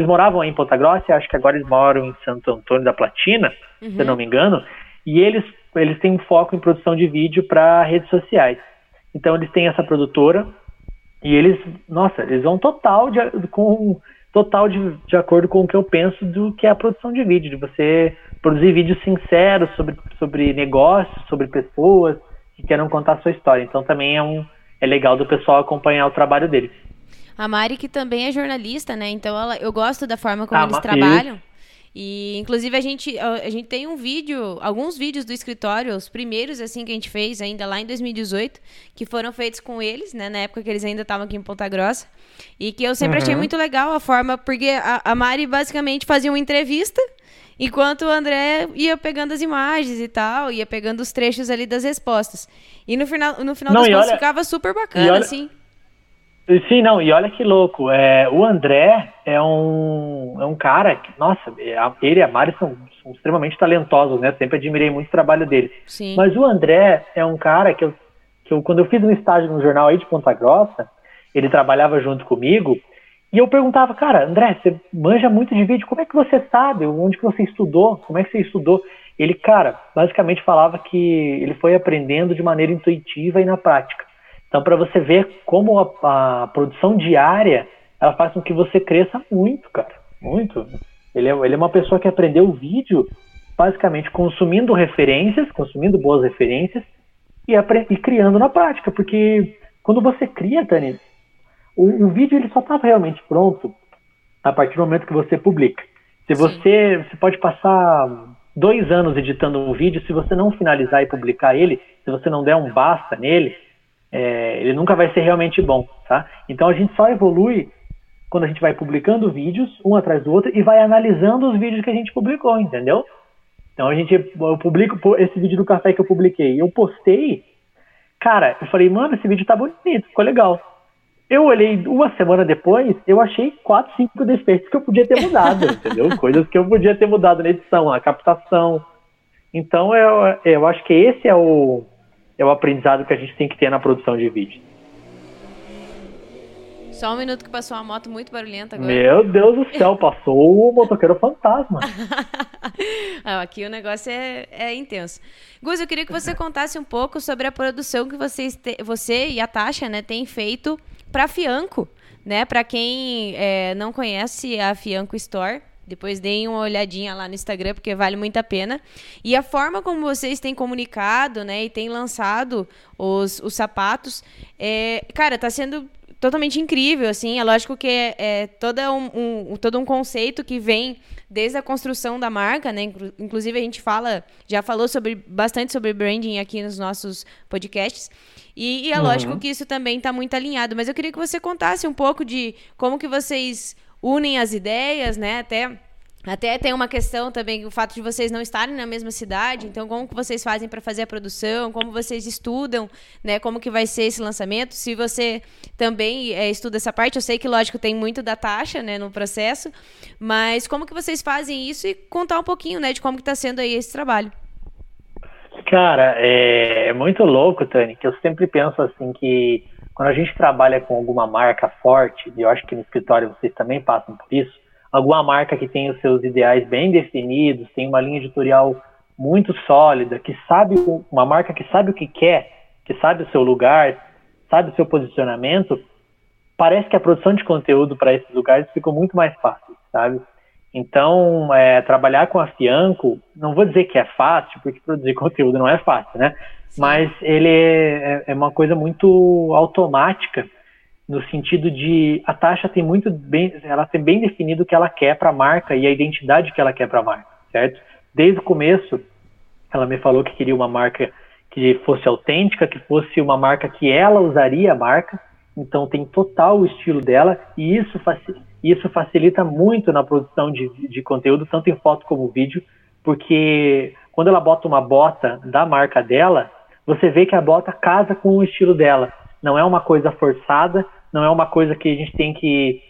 moravam aí em Ponta Grossa, e acho que agora eles moram em Santo Antônio da Platina, se eu não me engano, e eles têm um foco em produção de vídeo para redes sociais. Então eles têm essa produtora, e eles vão total de acordo com o que eu penso do que é a produção de vídeo, de você produzir vídeos sinceros sobre negócios, sobre pessoas que queiram contar a sua história. Então também é legal do pessoal acompanhar o trabalho deles. A Mari, que também é jornalista, né? Então eu gosto da forma como eles trabalham. E inclusive a gente tem alguns vídeos do escritório, os primeiros assim que a gente fez ainda lá em 2018, que foram feitos com eles, né, na época que eles ainda estavam aqui em Ponta Grossa, e que eu sempre achei muito legal a forma, porque a Mari basicamente fazia uma entrevista, enquanto o André ia pegando as imagens e tal, ia pegando os trechos ali das respostas, e no final das coisas ficava super bacana, assim. Sim, não, e olha que louco, o André é um cara que, nossa, ele e a Mari são extremamente talentosos, né, sempre admirei muito o trabalho dele. Sim. Mas o André é um cara que eu, quando eu fiz um estágio no jornal aí de Ponta Grossa, ele trabalhava junto comigo, e eu perguntava, cara, André, você manja muito de vídeo, como é que você sabe, onde que você estudou, como é que você estudou? Ele, cara, basicamente falava que ele foi aprendendo de maneira intuitiva e na prática. Então, para você ver como a produção diária, ela faz com que você cresça muito, cara. Muito. Ele é uma pessoa que aprendeu o vídeo basicamente consumindo referências, consumindo boas referências e criando na prática, porque quando você cria, Tânia, o vídeo ele só está realmente pronto a partir do momento que você publica. Se você pode passar 2 anos editando um vídeo, se você não finalizar e publicar ele, se você não der um basta nele, ele nunca vai ser realmente bom, tá? Então a gente só evolui quando a gente vai publicando vídeos, um atrás do outro, e vai analisando os vídeos que a gente publicou, entendeu? Então eu publico esse vídeo do café que eu publiquei, eu postei, cara, eu falei, mano, esse vídeo tá bonito, ficou legal. Eu olhei 1 semana depois, eu achei 4, 5 defeitos que eu podia ter mudado, entendeu? Coisas que eu podia ter mudado na edição, a captação. Então, eu acho que esse é o aprendizado que a gente tem que ter na produção de vídeo. Só um minuto que passou uma moto muito barulhenta agora. Meu Deus do céu, passou o motoqueiro fantasma. Aqui o negócio é intenso. Gus, eu queria que você contasse um pouco sobre a produção que você e a Tasha, né, têm feito para a Fianco. Né? Para quem não conhece a Fianco Store, depois deem uma olhadinha lá no Instagram, porque vale muito a pena. E a forma como vocês têm comunicado, né, e têm lançado os sapatos, cara, tá sendo totalmente incrível, assim, é lógico que é todo um conceito que vem desde a construção da marca, né, inclusive a gente já falou bastante sobre branding aqui nos nossos podcasts, e é lógico que isso também está muito alinhado, mas eu queria que você contasse um pouco de como que vocês unem as ideias, né, até tem uma questão também, o fato de vocês não estarem na mesma cidade, então como que vocês fazem para fazer a produção, como vocês estudam, né, como que vai ser esse lançamento, se você também estuda essa parte, eu sei que lógico tem muito da Tasha, né, no processo, mas como que vocês fazem isso e contar um pouquinho, né, de como que está sendo aí esse trabalho. Cara, é muito louco, Tani, que eu sempre penso assim que quando a gente trabalha com alguma marca forte, e eu acho que no escritório vocês também passam por isso, alguma marca que tem os seus ideais bem definidos, tem uma linha editorial muito sólida, uma marca que sabe o que quer, que sabe o seu lugar, sabe o seu posicionamento, parece que a produção de conteúdo para esses lugares ficou muito mais fácil, sabe? Então, trabalhar com a Fianco, não vou dizer que é fácil, porque produzir conteúdo não é fácil, né? Mas ele é uma coisa muito automática, no sentido de a Tasha tem bem definido o que ela quer para a marca e a identidade que ela quer para a marca, certo? Desde o começo, ela me falou que queria uma marca que fosse autêntica, que fosse uma marca que ela usaria a marca, então tem total o estilo dela e isso facilita muito na produção de conteúdo, tanto em foto como vídeo, porque quando ela bota uma bota da marca dela, você vê que a bota casa com o estilo dela, não é uma coisa forçada, não é uma coisa que a gente tem que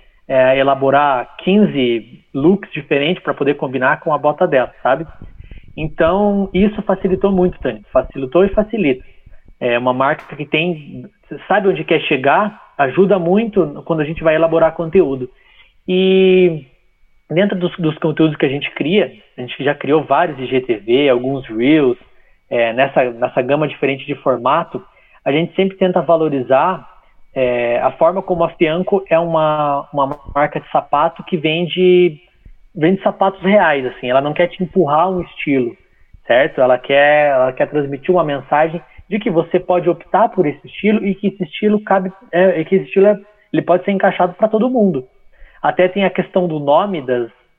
elaborar 15 looks diferentes para poder combinar com a bota dela, sabe? Então, isso facilitou muito, Tânia. Facilitou e facilita. É uma marca que sabe onde quer chegar, ajuda muito quando a gente vai elaborar conteúdo. E dentro dos conteúdos que a gente cria, a gente já criou vários IGTV, alguns Reels, nessa gama diferente de formato, a gente sempre tenta valorizar a forma como a Fianco é uma marca de sapato que vende sapatos reais, assim. Ela não quer te empurrar um estilo, certo? Ela quer transmitir uma mensagem de que você pode optar por esse estilo e que esse estilo ele pode ser encaixado para todo mundo. Até tem a questão do nome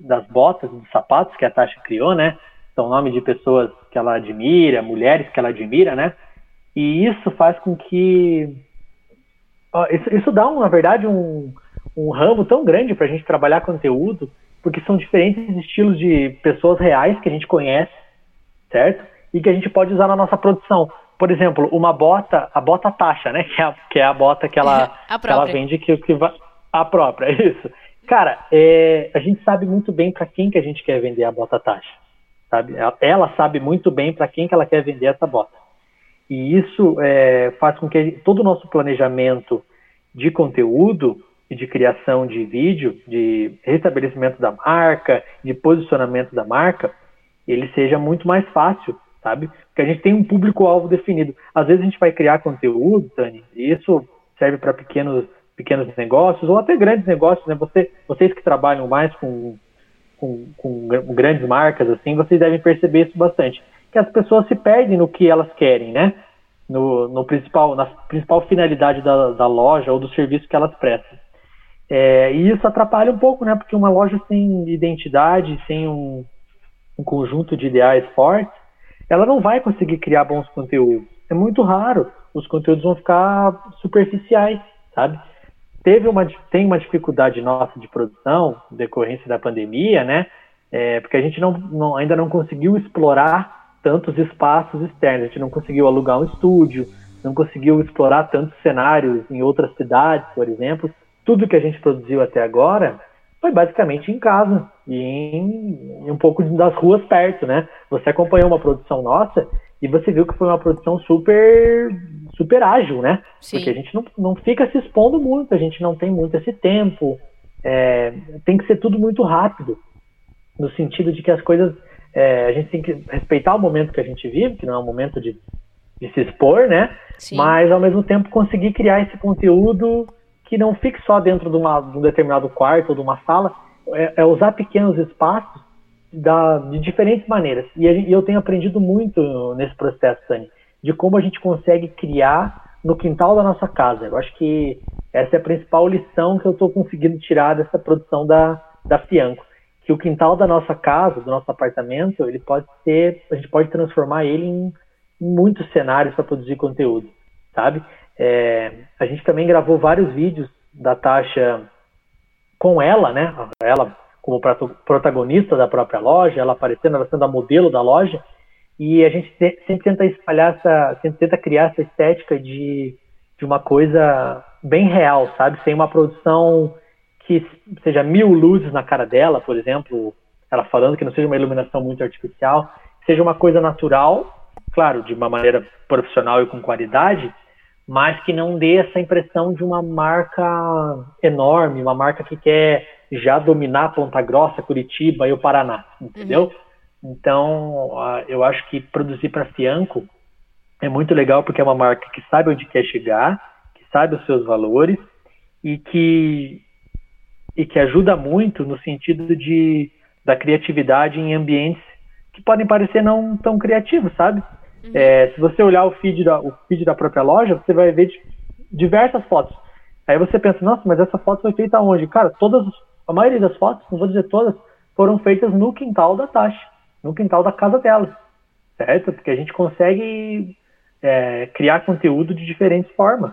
das botas, dos sapatos que a Tasha criou, né? São nome de pessoas que ela admira, mulheres que ela admira, né? E isso faz com que... Isso dá, na verdade, um ramo tão grande para a gente trabalhar conteúdo, porque são diferentes estilos de pessoas reais que a gente conhece, certo? E que a gente pode usar na nossa produção. Por exemplo, uma bota, a bota Tasha, né? Que é a bota que ela vende, que vai... A própria, isso. Cara, a gente sabe muito bem para quem que a gente quer vender a bota Tasha, sabe? Ela sabe muito bem para quem que ela quer vender essa bota. E isso faz com que todo o nosso planejamento de conteúdo e de criação de vídeo, de restabelecimento da marca, de posicionamento da marca, ele seja muito mais fácil, sabe? Porque a gente tem um público-alvo definido. Às vezes a gente vai criar conteúdo, Dani, e isso serve para pequenos negócios ou até grandes negócios, né? Vocês que trabalham mais com com grandes marcas, assim, vocês devem perceber isso bastante, que as pessoas se perdem no que elas querem, né? Na principal finalidade da loja ou do serviço que elas prestam. E isso atrapalha um pouco, né? Porque uma loja sem identidade, sem um conjunto de ideais fortes, ela não vai conseguir criar bons conteúdos. É muito raro. Os conteúdos vão ficar superficiais, sabe? Tem uma dificuldade nossa de produção, decorrência da pandemia, né? Porque a gente ainda não conseguiu explorar tantos espaços externos. A gente não conseguiu alugar um estúdio, não conseguiu explorar tantos cenários em outras cidades, por exemplo. Tudo que a gente produziu até agora foi basicamente em casa e em um pouco das ruas perto, né? Você acompanhou uma produção nossa e você viu que foi uma produção super ágil, né? Sim. Porque a gente não fica se expondo muito, a gente não tem muito esse tempo. Tem que ser tudo muito rápido, no sentido de que as coisas... a gente tem que respeitar o momento que a gente vive, que não é um momento de se expor, né? Sim. Mas, ao mesmo tempo, conseguir criar esse conteúdo que não fique só dentro de um determinado quarto ou de uma sala, usar pequenos espaços de diferentes maneiras. E eu tenho aprendido muito nesse processo, Sani, de como a gente consegue criar no quintal da nossa casa. Eu acho que essa é a principal lição que eu estou conseguindo tirar dessa produção da Fianco, que o quintal da nossa casa, do nosso apartamento, a gente pode transformar ele em muitos cenários para produzir conteúdo, sabe? A gente também gravou vários vídeos da Tasha com ela, né? Ela como protagonista da própria loja, ela aparecendo, ela sendo a modelo da loja. E a gente sempre tenta criar essa estética de uma coisa bem real, sabe? Sem uma produção que seja 1000 luzes na cara dela, por exemplo, ela falando, que não seja uma iluminação muito artificial, seja uma coisa natural, claro, de uma maneira profissional e com qualidade, mas que não dê essa impressão de uma marca enorme, uma marca que quer já dominar Ponta Grossa, Curitiba e o Paraná, entendeu? Uhum. Então, eu acho que produzir para Fianco é muito legal, porque é uma marca que sabe onde quer chegar, que sabe os seus valores e que ajuda muito no sentido da criatividade em ambientes que podem parecer não tão criativos, sabe? Uhum. Se você olhar o feed da própria loja, você vai ver diversas fotos. Aí você pensa, nossa, mas essa foto foi feita onde? Cara, a maioria das fotos, não vou dizer todas, foram feitas no quintal da Tasha, no quintal da casa dela, certo? Porque a gente consegue criar conteúdo de diferentes formas.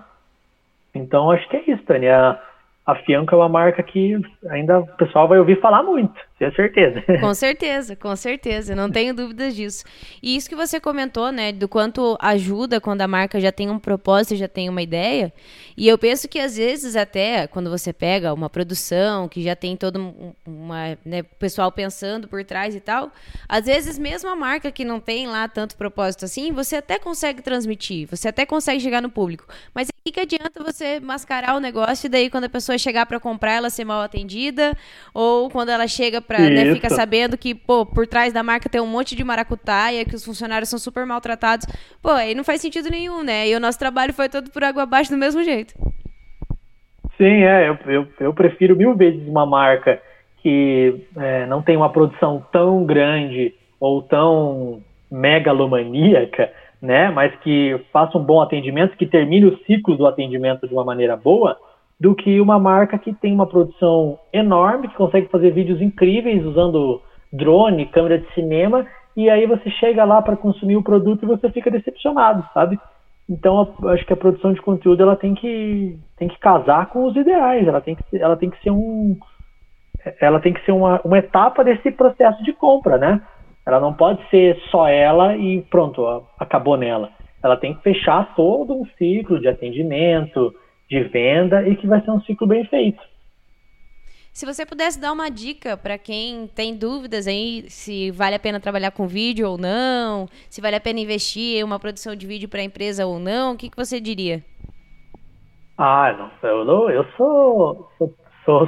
Então, acho que é isso, Tânia. A Fianco é uma marca que ainda o pessoal vai ouvir falar muito, tenho certeza. Com certeza, não tenho dúvidas disso. E isso que você comentou, né, do quanto ajuda quando a marca já tem um propósito, já tem uma ideia, e eu penso que às vezes até quando você pega uma produção que já tem todo uma, né, pessoal pensando por trás e tal, às vezes mesmo a marca que não tem lá tanto propósito assim, você até consegue transmitir, você até consegue chegar no público, mas o que adianta você mascarar o negócio e daí quando a pessoa chegar para comprar ela ser mal atendida, ou quando ela chega para, né, fica sabendo que, pô, por trás da marca tem um monte de maracutaia, que os funcionários são super maltratados, pô, aí não faz sentido nenhum, né? E o nosso trabalho foi todo por água abaixo do mesmo jeito. Sim, eu prefiro 1000 vezes uma marca que não tem uma produção tão grande ou tão megalomaníaca, né, mas que faça um bom atendimento, que termine o ciclo do atendimento de uma maneira boa, do que uma marca que tem uma produção enorme, que consegue fazer vídeos incríveis usando drone, câmera de cinema, e aí você chega lá para consumir o produto e você fica decepcionado, sabe? Então, eu acho que a produção de conteúdo ela tem que casar com os ideais, ela tem que ser uma etapa desse processo de compra, né? Ela não pode ser só ela e pronto, acabou nela. Ela tem que fechar todo um ciclo de atendimento, de venda, e que vai ser um ciclo bem feito. Se você pudesse dar uma dica para quem tem dúvidas aí, se vale a pena trabalhar com vídeo ou não, se vale a pena investir em uma produção de vídeo para a empresa ou não, o que você diria? Eu sou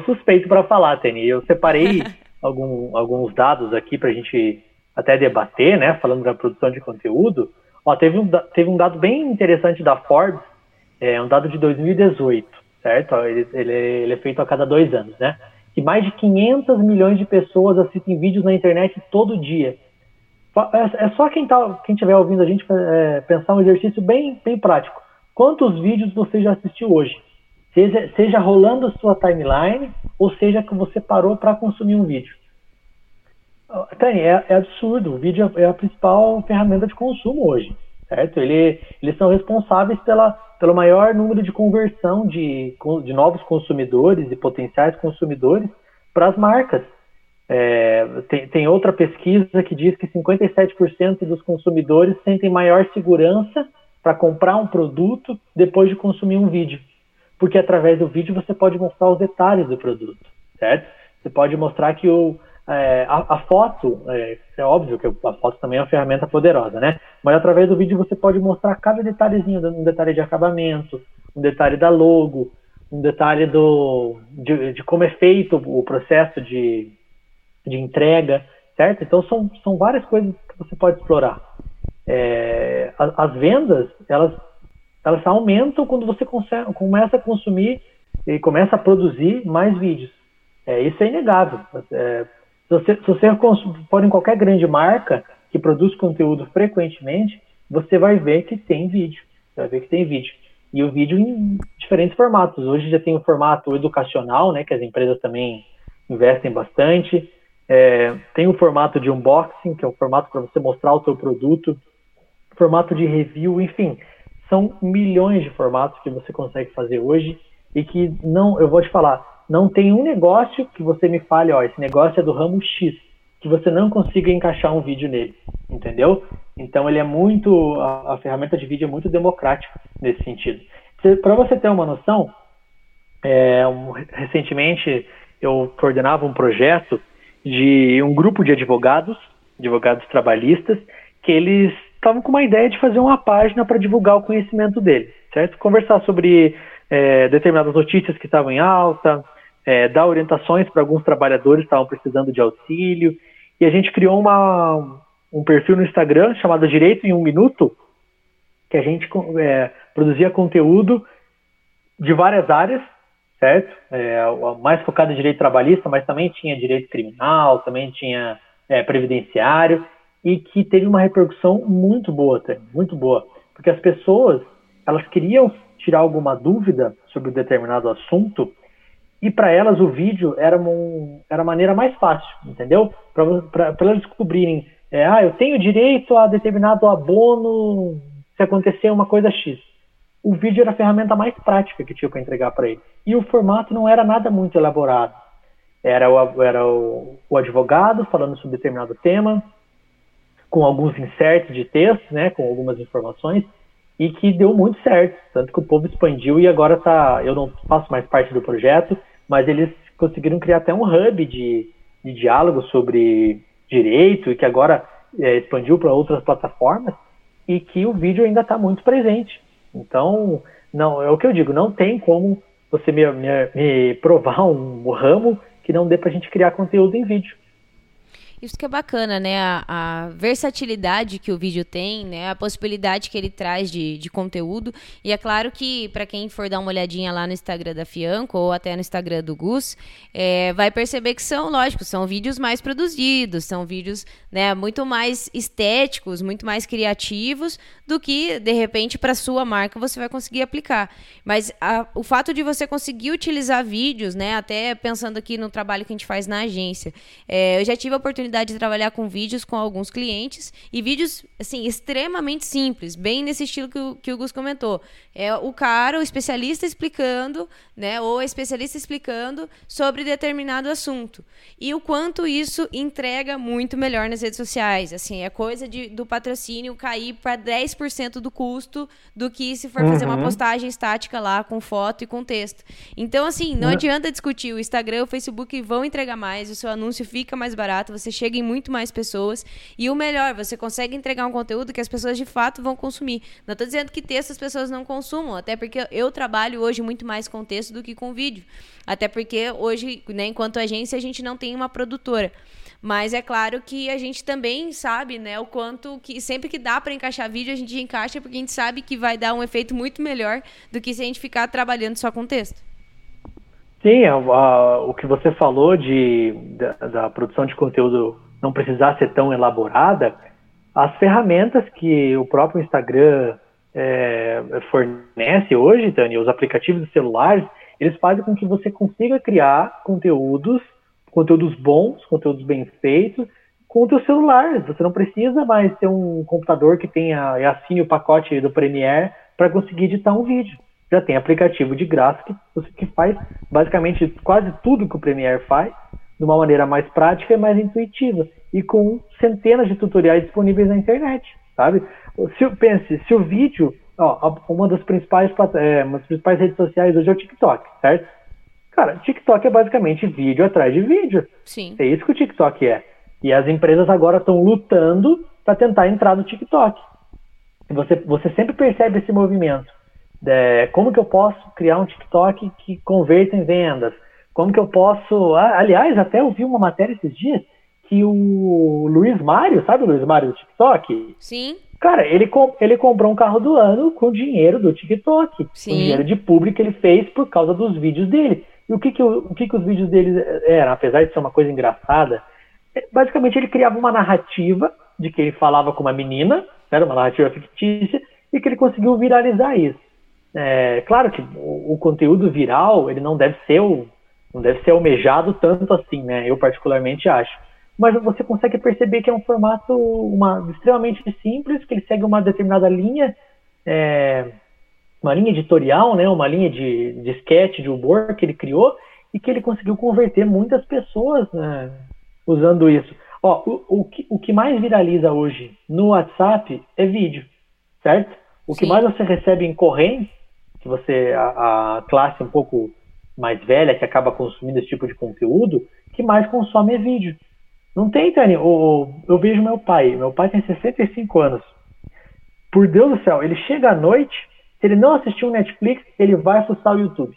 suspeito para falar, Teni. Eu separei alguns dados aqui para a gente até debater, né, falando da produção de conteúdo. Teve um dado bem interessante da Forbes, um dado de 2018, certo? Ele é feito a cada 2 anos, né? que mais de 500 milhões de pessoas assistem vídeos na internet todo dia. É só quem estiver ouvindo a gente pensar um exercício bem prático. Quantos vídeos você já assistiu hoje? Seja rolando a sua timeline, ou seja que você parou para consumir um vídeo. Tânia, é absurdo. O vídeo é a principal ferramenta de consumo hoje, certo? Eles são responsáveis pelo maior número de conversão de novos consumidores e potenciais consumidores para as marcas. Tem outra pesquisa que diz que 57% dos consumidores sentem maior segurança para comprar um produto depois de consumir um vídeo, porque através do vídeo você pode mostrar os detalhes do produto, certo? Você pode mostrar que a foto, é óbvio que a foto também é uma ferramenta poderosa, né? Mas através do vídeo você pode mostrar cada detalhezinho, um detalhe de acabamento, um detalhe da logo, um detalhe de como é feito o processo de entrega, certo? Então são várias coisas que você pode explorar. As vendas, elas aumentam quando você começa a consumir e começa a produzir mais vídeos. Isso é inegável. Se você for em qualquer grande marca que produz conteúdo frequentemente, você vai ver que tem vídeo. E o vídeo em diferentes formatos. Hoje já tem o formato educacional, né, que as empresas também investem bastante. Tem o formato de unboxing, que é um formato para você mostrar o seu produto, formato de review, enfim, são milhões de formatos que você consegue fazer hoje e que não, eu vou te falar, não tem um negócio que você me fale, ó, esse negócio é do ramo X, que você não consiga encaixar um vídeo nele, entendeu? Então ele é muito, a ferramenta de vídeo é muito democrática nesse sentido. Para você ter uma noção, recentemente eu coordenava um projeto de um grupo de advogados trabalhistas, que eles estavam com uma ideia de fazer uma página para divulgar o conhecimento deles, certo? Conversar sobre determinadas notícias que estavam em alta, dar orientações para alguns trabalhadores que estavam precisando de auxílio, e a gente criou um perfil no Instagram chamado Direito em Um Minuto, que a gente produzia conteúdo de várias áreas, certo? Mais focado em direito trabalhista, mas também tinha direito criminal, também tinha previdenciário, e que teve uma repercussão muito boa, muito boa. Porque as pessoas, elas queriam tirar alguma dúvida sobre um determinado assunto, e para elas o vídeo era a maneira mais fácil, entendeu? Para elas descobrirem, eu tenho direito a determinado abono se acontecer uma coisa X. O vídeo era a ferramenta mais prática que tinha para entregar para ele. E o formato não era nada muito elaborado. Era o advogado falando sobre determinado tema, com alguns inserts de texto, né, com algumas informações, e que deu muito certo. Tanto que o povo expandiu e agora eu não faço mais parte do projeto, mas eles conseguiram criar até um hub de diálogo sobre direito, e que agora expandiu para outras plataformas, e que o vídeo ainda está muito presente. Então, não, é o que eu digo, não tem como você me provar um ramo que não dê pra gente criar conteúdo em vídeo. Isso que é bacana, né? A versatilidade que o vídeo tem, né? A possibilidade que ele traz de conteúdo. E é claro que, para quem for dar uma olhadinha lá no Instagram da Fianco ou até no Instagram do Gus, vai perceber que são vídeos mais produzidos, são vídeos, né, muito mais estéticos, muito mais criativos do que, de repente, para sua marca você vai conseguir aplicar. Mas o fato de você conseguir utilizar vídeos, né? Até pensando aqui no trabalho que a gente faz na agência, eu já tive a oportunidade de trabalhar com vídeos com alguns clientes, e vídeos, assim, extremamente simples, bem nesse estilo que o Gus comentou. O especialista explicando sobre determinado assunto. E o quanto isso entrega muito melhor nas redes sociais. Assim, é coisa do patrocínio cair para 10% do custo do que se for fazer uma postagem estática lá, com foto e com texto. Então, assim, não adianta discutir. O Instagram, o Facebook vão entregar mais, o seu anúncio fica mais barato, você chega em muito mais pessoas, e o melhor, você consegue entregar um conteúdo que as pessoas de fato vão consumir. Não estou dizendo que texto as pessoas não consumam, até porque eu trabalho hoje muito mais com texto do que com vídeo, até porque hoje, né, enquanto agência, a gente não tem uma produtora. Mas é claro que a gente também sabe, né, o quanto que sempre que dá para encaixar vídeo, a gente encaixa, porque a gente sabe que vai dar um efeito muito melhor do que se a gente ficar trabalhando só com texto. Sim, o que você falou da produção de conteúdo não precisar ser tão elaborada, as ferramentas que o próprio Instagram fornece hoje, Tani, os aplicativos de celulares, eles fazem com que você consiga criar conteúdos bons, conteúdos bem feitos, com o teu celular. Você não precisa mais ter um computador que tenha e assine o pacote do Premiere para conseguir editar um vídeo. Já tem aplicativo de graça que faz basicamente quase tudo que o Premiere faz, de uma maneira mais prática e mais intuitiva, e com centenas de tutoriais disponíveis na internet, sabe? Se o vídeo, uma das principais redes sociais hoje é o TikTok, certo? Cara, TikTok é basicamente vídeo atrás de vídeo. Sim. É isso que o TikTok é. E as empresas agora estão lutando para tentar entrar no TikTok. Você sempre percebe esse movimento. Como que eu posso criar um TikTok que converta em vendas? Como que eu posso... Aliás, até eu vi uma matéria esses dias que o Luiz Mário, sabe o Luiz Mário do TikTok? Sim. Cara, ele comprou um carro do ano com dinheiro do TikTok. Sim. Com dinheiro de público que ele fez por causa dos vídeos dele. E o que os vídeos dele eram? Apesar de ser uma coisa engraçada, basicamente ele criava uma narrativa de que ele falava com uma menina, era uma narrativa fictícia, e que ele conseguiu viralizar isso. Claro que o conteúdo viral ele não deve ser almejado tanto assim, né? Eu particularmente acho. Mas você consegue perceber que é um formato extremamente simples, que ele segue uma determinada linha, uma linha editorial, né? Uma linha de sketch, de humor que ele criou e que ele conseguiu converter muitas pessoas, né, usando isso. O que mais viraliza hoje no WhatsApp é vídeo, certo? O que Sim. mais você recebe em corrente, que você, a classe um pouco mais velha, que acaba consumindo esse tipo de conteúdo, que mais consome é vídeo. Não tem, Tânia. Eu vejo meu pai tem 65 anos. Por Deus do céu, ele chega à noite, se ele não assistir um Netflix, ele vai fuçar o YouTube.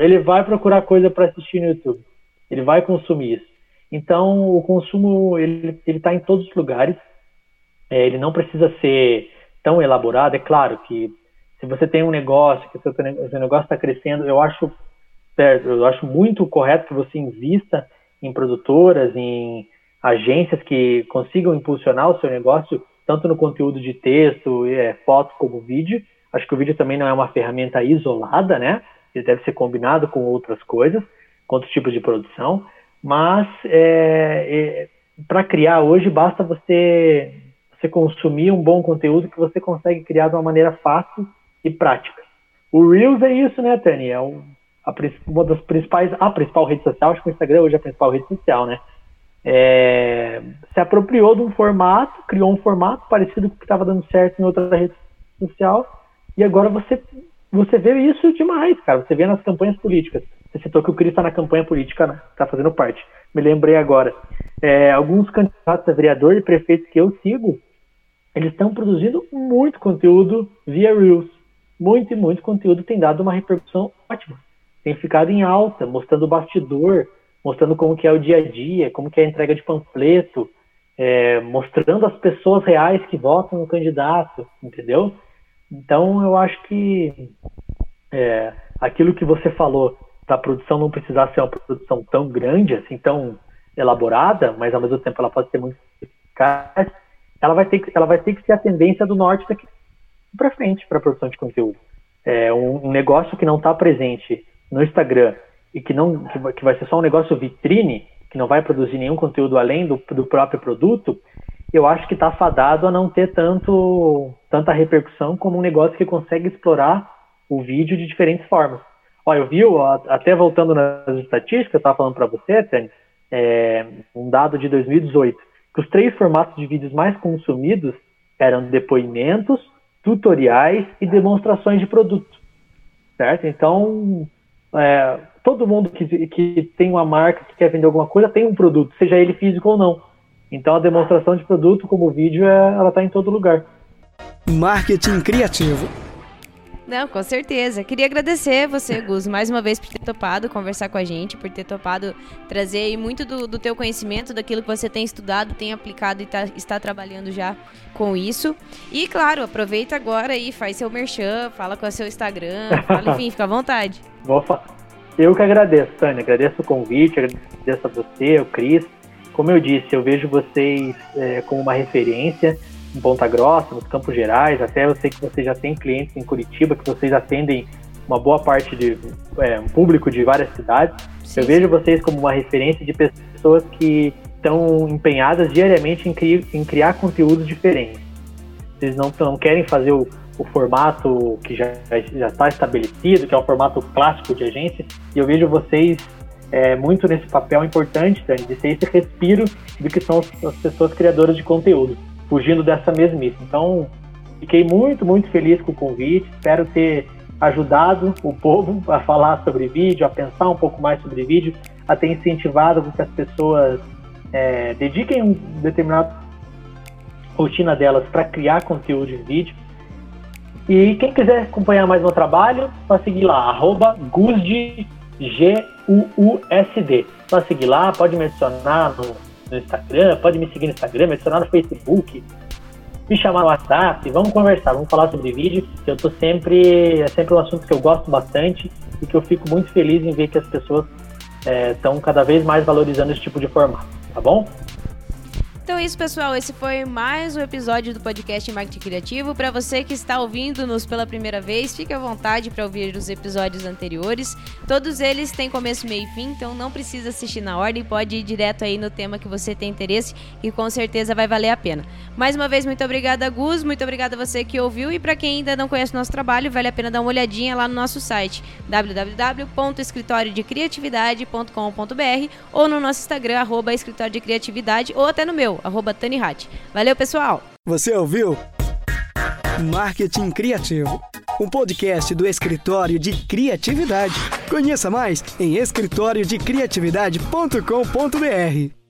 Ele vai procurar coisa para assistir no YouTube. Ele vai consumir isso. Então, o consumo, ele tá em todos os lugares. Ele não precisa ser tão elaborado. É claro que se você tem um negócio, que o seu negócio está crescendo, eu acho muito correto que você invista em produtoras, em agências que consigam impulsionar o seu negócio, tanto no conteúdo de texto, foto, como vídeo. Acho que o vídeo também não é uma ferramenta isolada, né? Ele deve ser combinado com outras coisas, com outros tipos de produção. Mas para criar hoje, basta você consumir um bom conteúdo que você consegue criar de uma maneira fácil e prática. O Reels é isso, né, Tani? É uma das principais... A principal rede social, acho que o Instagram hoje é a principal rede social, né? Se apropriou de um formato, criou um formato parecido com o que estava dando certo em outra rede social, e agora você vê isso demais, cara. Você vê nas campanhas políticas. Você citou que o Cris está na campanha política, né? Está fazendo parte. Me lembrei agora. Alguns candidatos a vereador e prefeito que eu sigo, eles estão produzindo muito conteúdo via Reels. Muito e muito conteúdo tem dado uma repercussão ótima. Tem ficado em alta, mostrando o bastidor, mostrando como que é o dia a dia, como que é a entrega de panfleto, mostrando as pessoas reais que votam no candidato, entendeu? Então, eu acho que aquilo que você falou da produção não precisar ser uma produção tão grande, assim, tão elaborada, mas ao mesmo tempo ela pode ser muito eficaz, ela vai ter que ser a tendência do norte daqui para frente para a produção de conteúdo. Um negócio que não está presente no Instagram e que vai ser só um negócio vitrine, que não vai produzir nenhum conteúdo além do próprio produto, eu acho que está fadado a não ter tanta repercussão como um negócio que consegue explorar o vídeo de diferentes formas. Eu vi, até voltando nas estatísticas, eu estava falando para você, Tânia, um dado de 2018, que os 3 formatos de vídeos mais consumidos eram depoimentos, tutoriais e demonstrações de produto, certo? Então, todo mundo que tem uma marca, que quer vender alguma coisa, tem um produto, seja ele físico ou não. Então, a demonstração de produto, como vídeo, ela está em todo lugar. Marketing criativo. Não, com certeza. Queria agradecer você, Gus, mais uma vez por ter topado conversar com a gente, por ter topado trazer aí muito do teu conhecimento, daquilo que você tem estudado, tem aplicado e está trabalhando já com isso. E, claro, aproveita agora e faz seu merchan, fala com o seu Instagram, fala, enfim, fica à vontade. Vou Eu que agradeço, Tânia. Agradeço o convite, agradeço a você, ao Cris. Como eu disse, eu vejo vocês como uma referência em Ponta Grossa, nos Campos Gerais. Até eu sei que vocês já têm clientes em Curitiba, que vocês atendem uma boa parte de um público de várias cidades. Sim. Eu vejo vocês como uma referência de pessoas que estão empenhadas diariamente em criar conteúdos diferentes. Vocês não querem fazer o formato que já está estabelecido, que é um formato clássico de agência, e eu vejo vocês muito nesse papel importante, Tânia, de ser esse respiro do que são as pessoas criadoras de conteúdo, fugindo dessa mesmice. Então, fiquei muito, muito feliz com o convite, espero ter ajudado o povo a falar sobre vídeo, a pensar um pouco mais sobre vídeo, a ter incentivado que as pessoas dediquem um determinado rotina delas para criar conteúdo de vídeo. E quem quiser acompanhar mais meu trabalho, só seguir lá, @gusd, G-U-U-S-D. Só seguir lá, pode me adicionar no Instagram, pode me seguir no Instagram, me adicionar no Facebook, me chamar no WhatsApp, vamos conversar, vamos falar sobre vídeo. Eu tô sempre um assunto que eu gosto bastante e que eu fico muito feliz em ver que as pessoas estão cada vez mais valorizando esse tipo de formato, tá bom? Então é isso, pessoal. Esse foi mais um episódio do podcast Marketing Criativo. Para você que está ouvindo-nos pela primeira vez, fique à vontade para ouvir os episódios anteriores. Todos eles têm começo, meio e fim, então não precisa assistir na ordem. Pode ir direto aí no tema que você tem interesse e com certeza vai valer a pena. Mais uma vez, muito obrigada, Gus. Muito obrigada a você que ouviu. E para quem ainda não conhece o nosso trabalho, vale a pena dar uma olhadinha lá no nosso site www.escritoriodecriatividade.com.br ou no nosso Instagram, @escritoriodecriatividade, ou até no meu, @tanihat. Valeu, pessoal! Você ouviu? Marketing Criativo, um podcast do Escritório de Criatividade. Conheça mais em escritoriodecriatividade.com.br.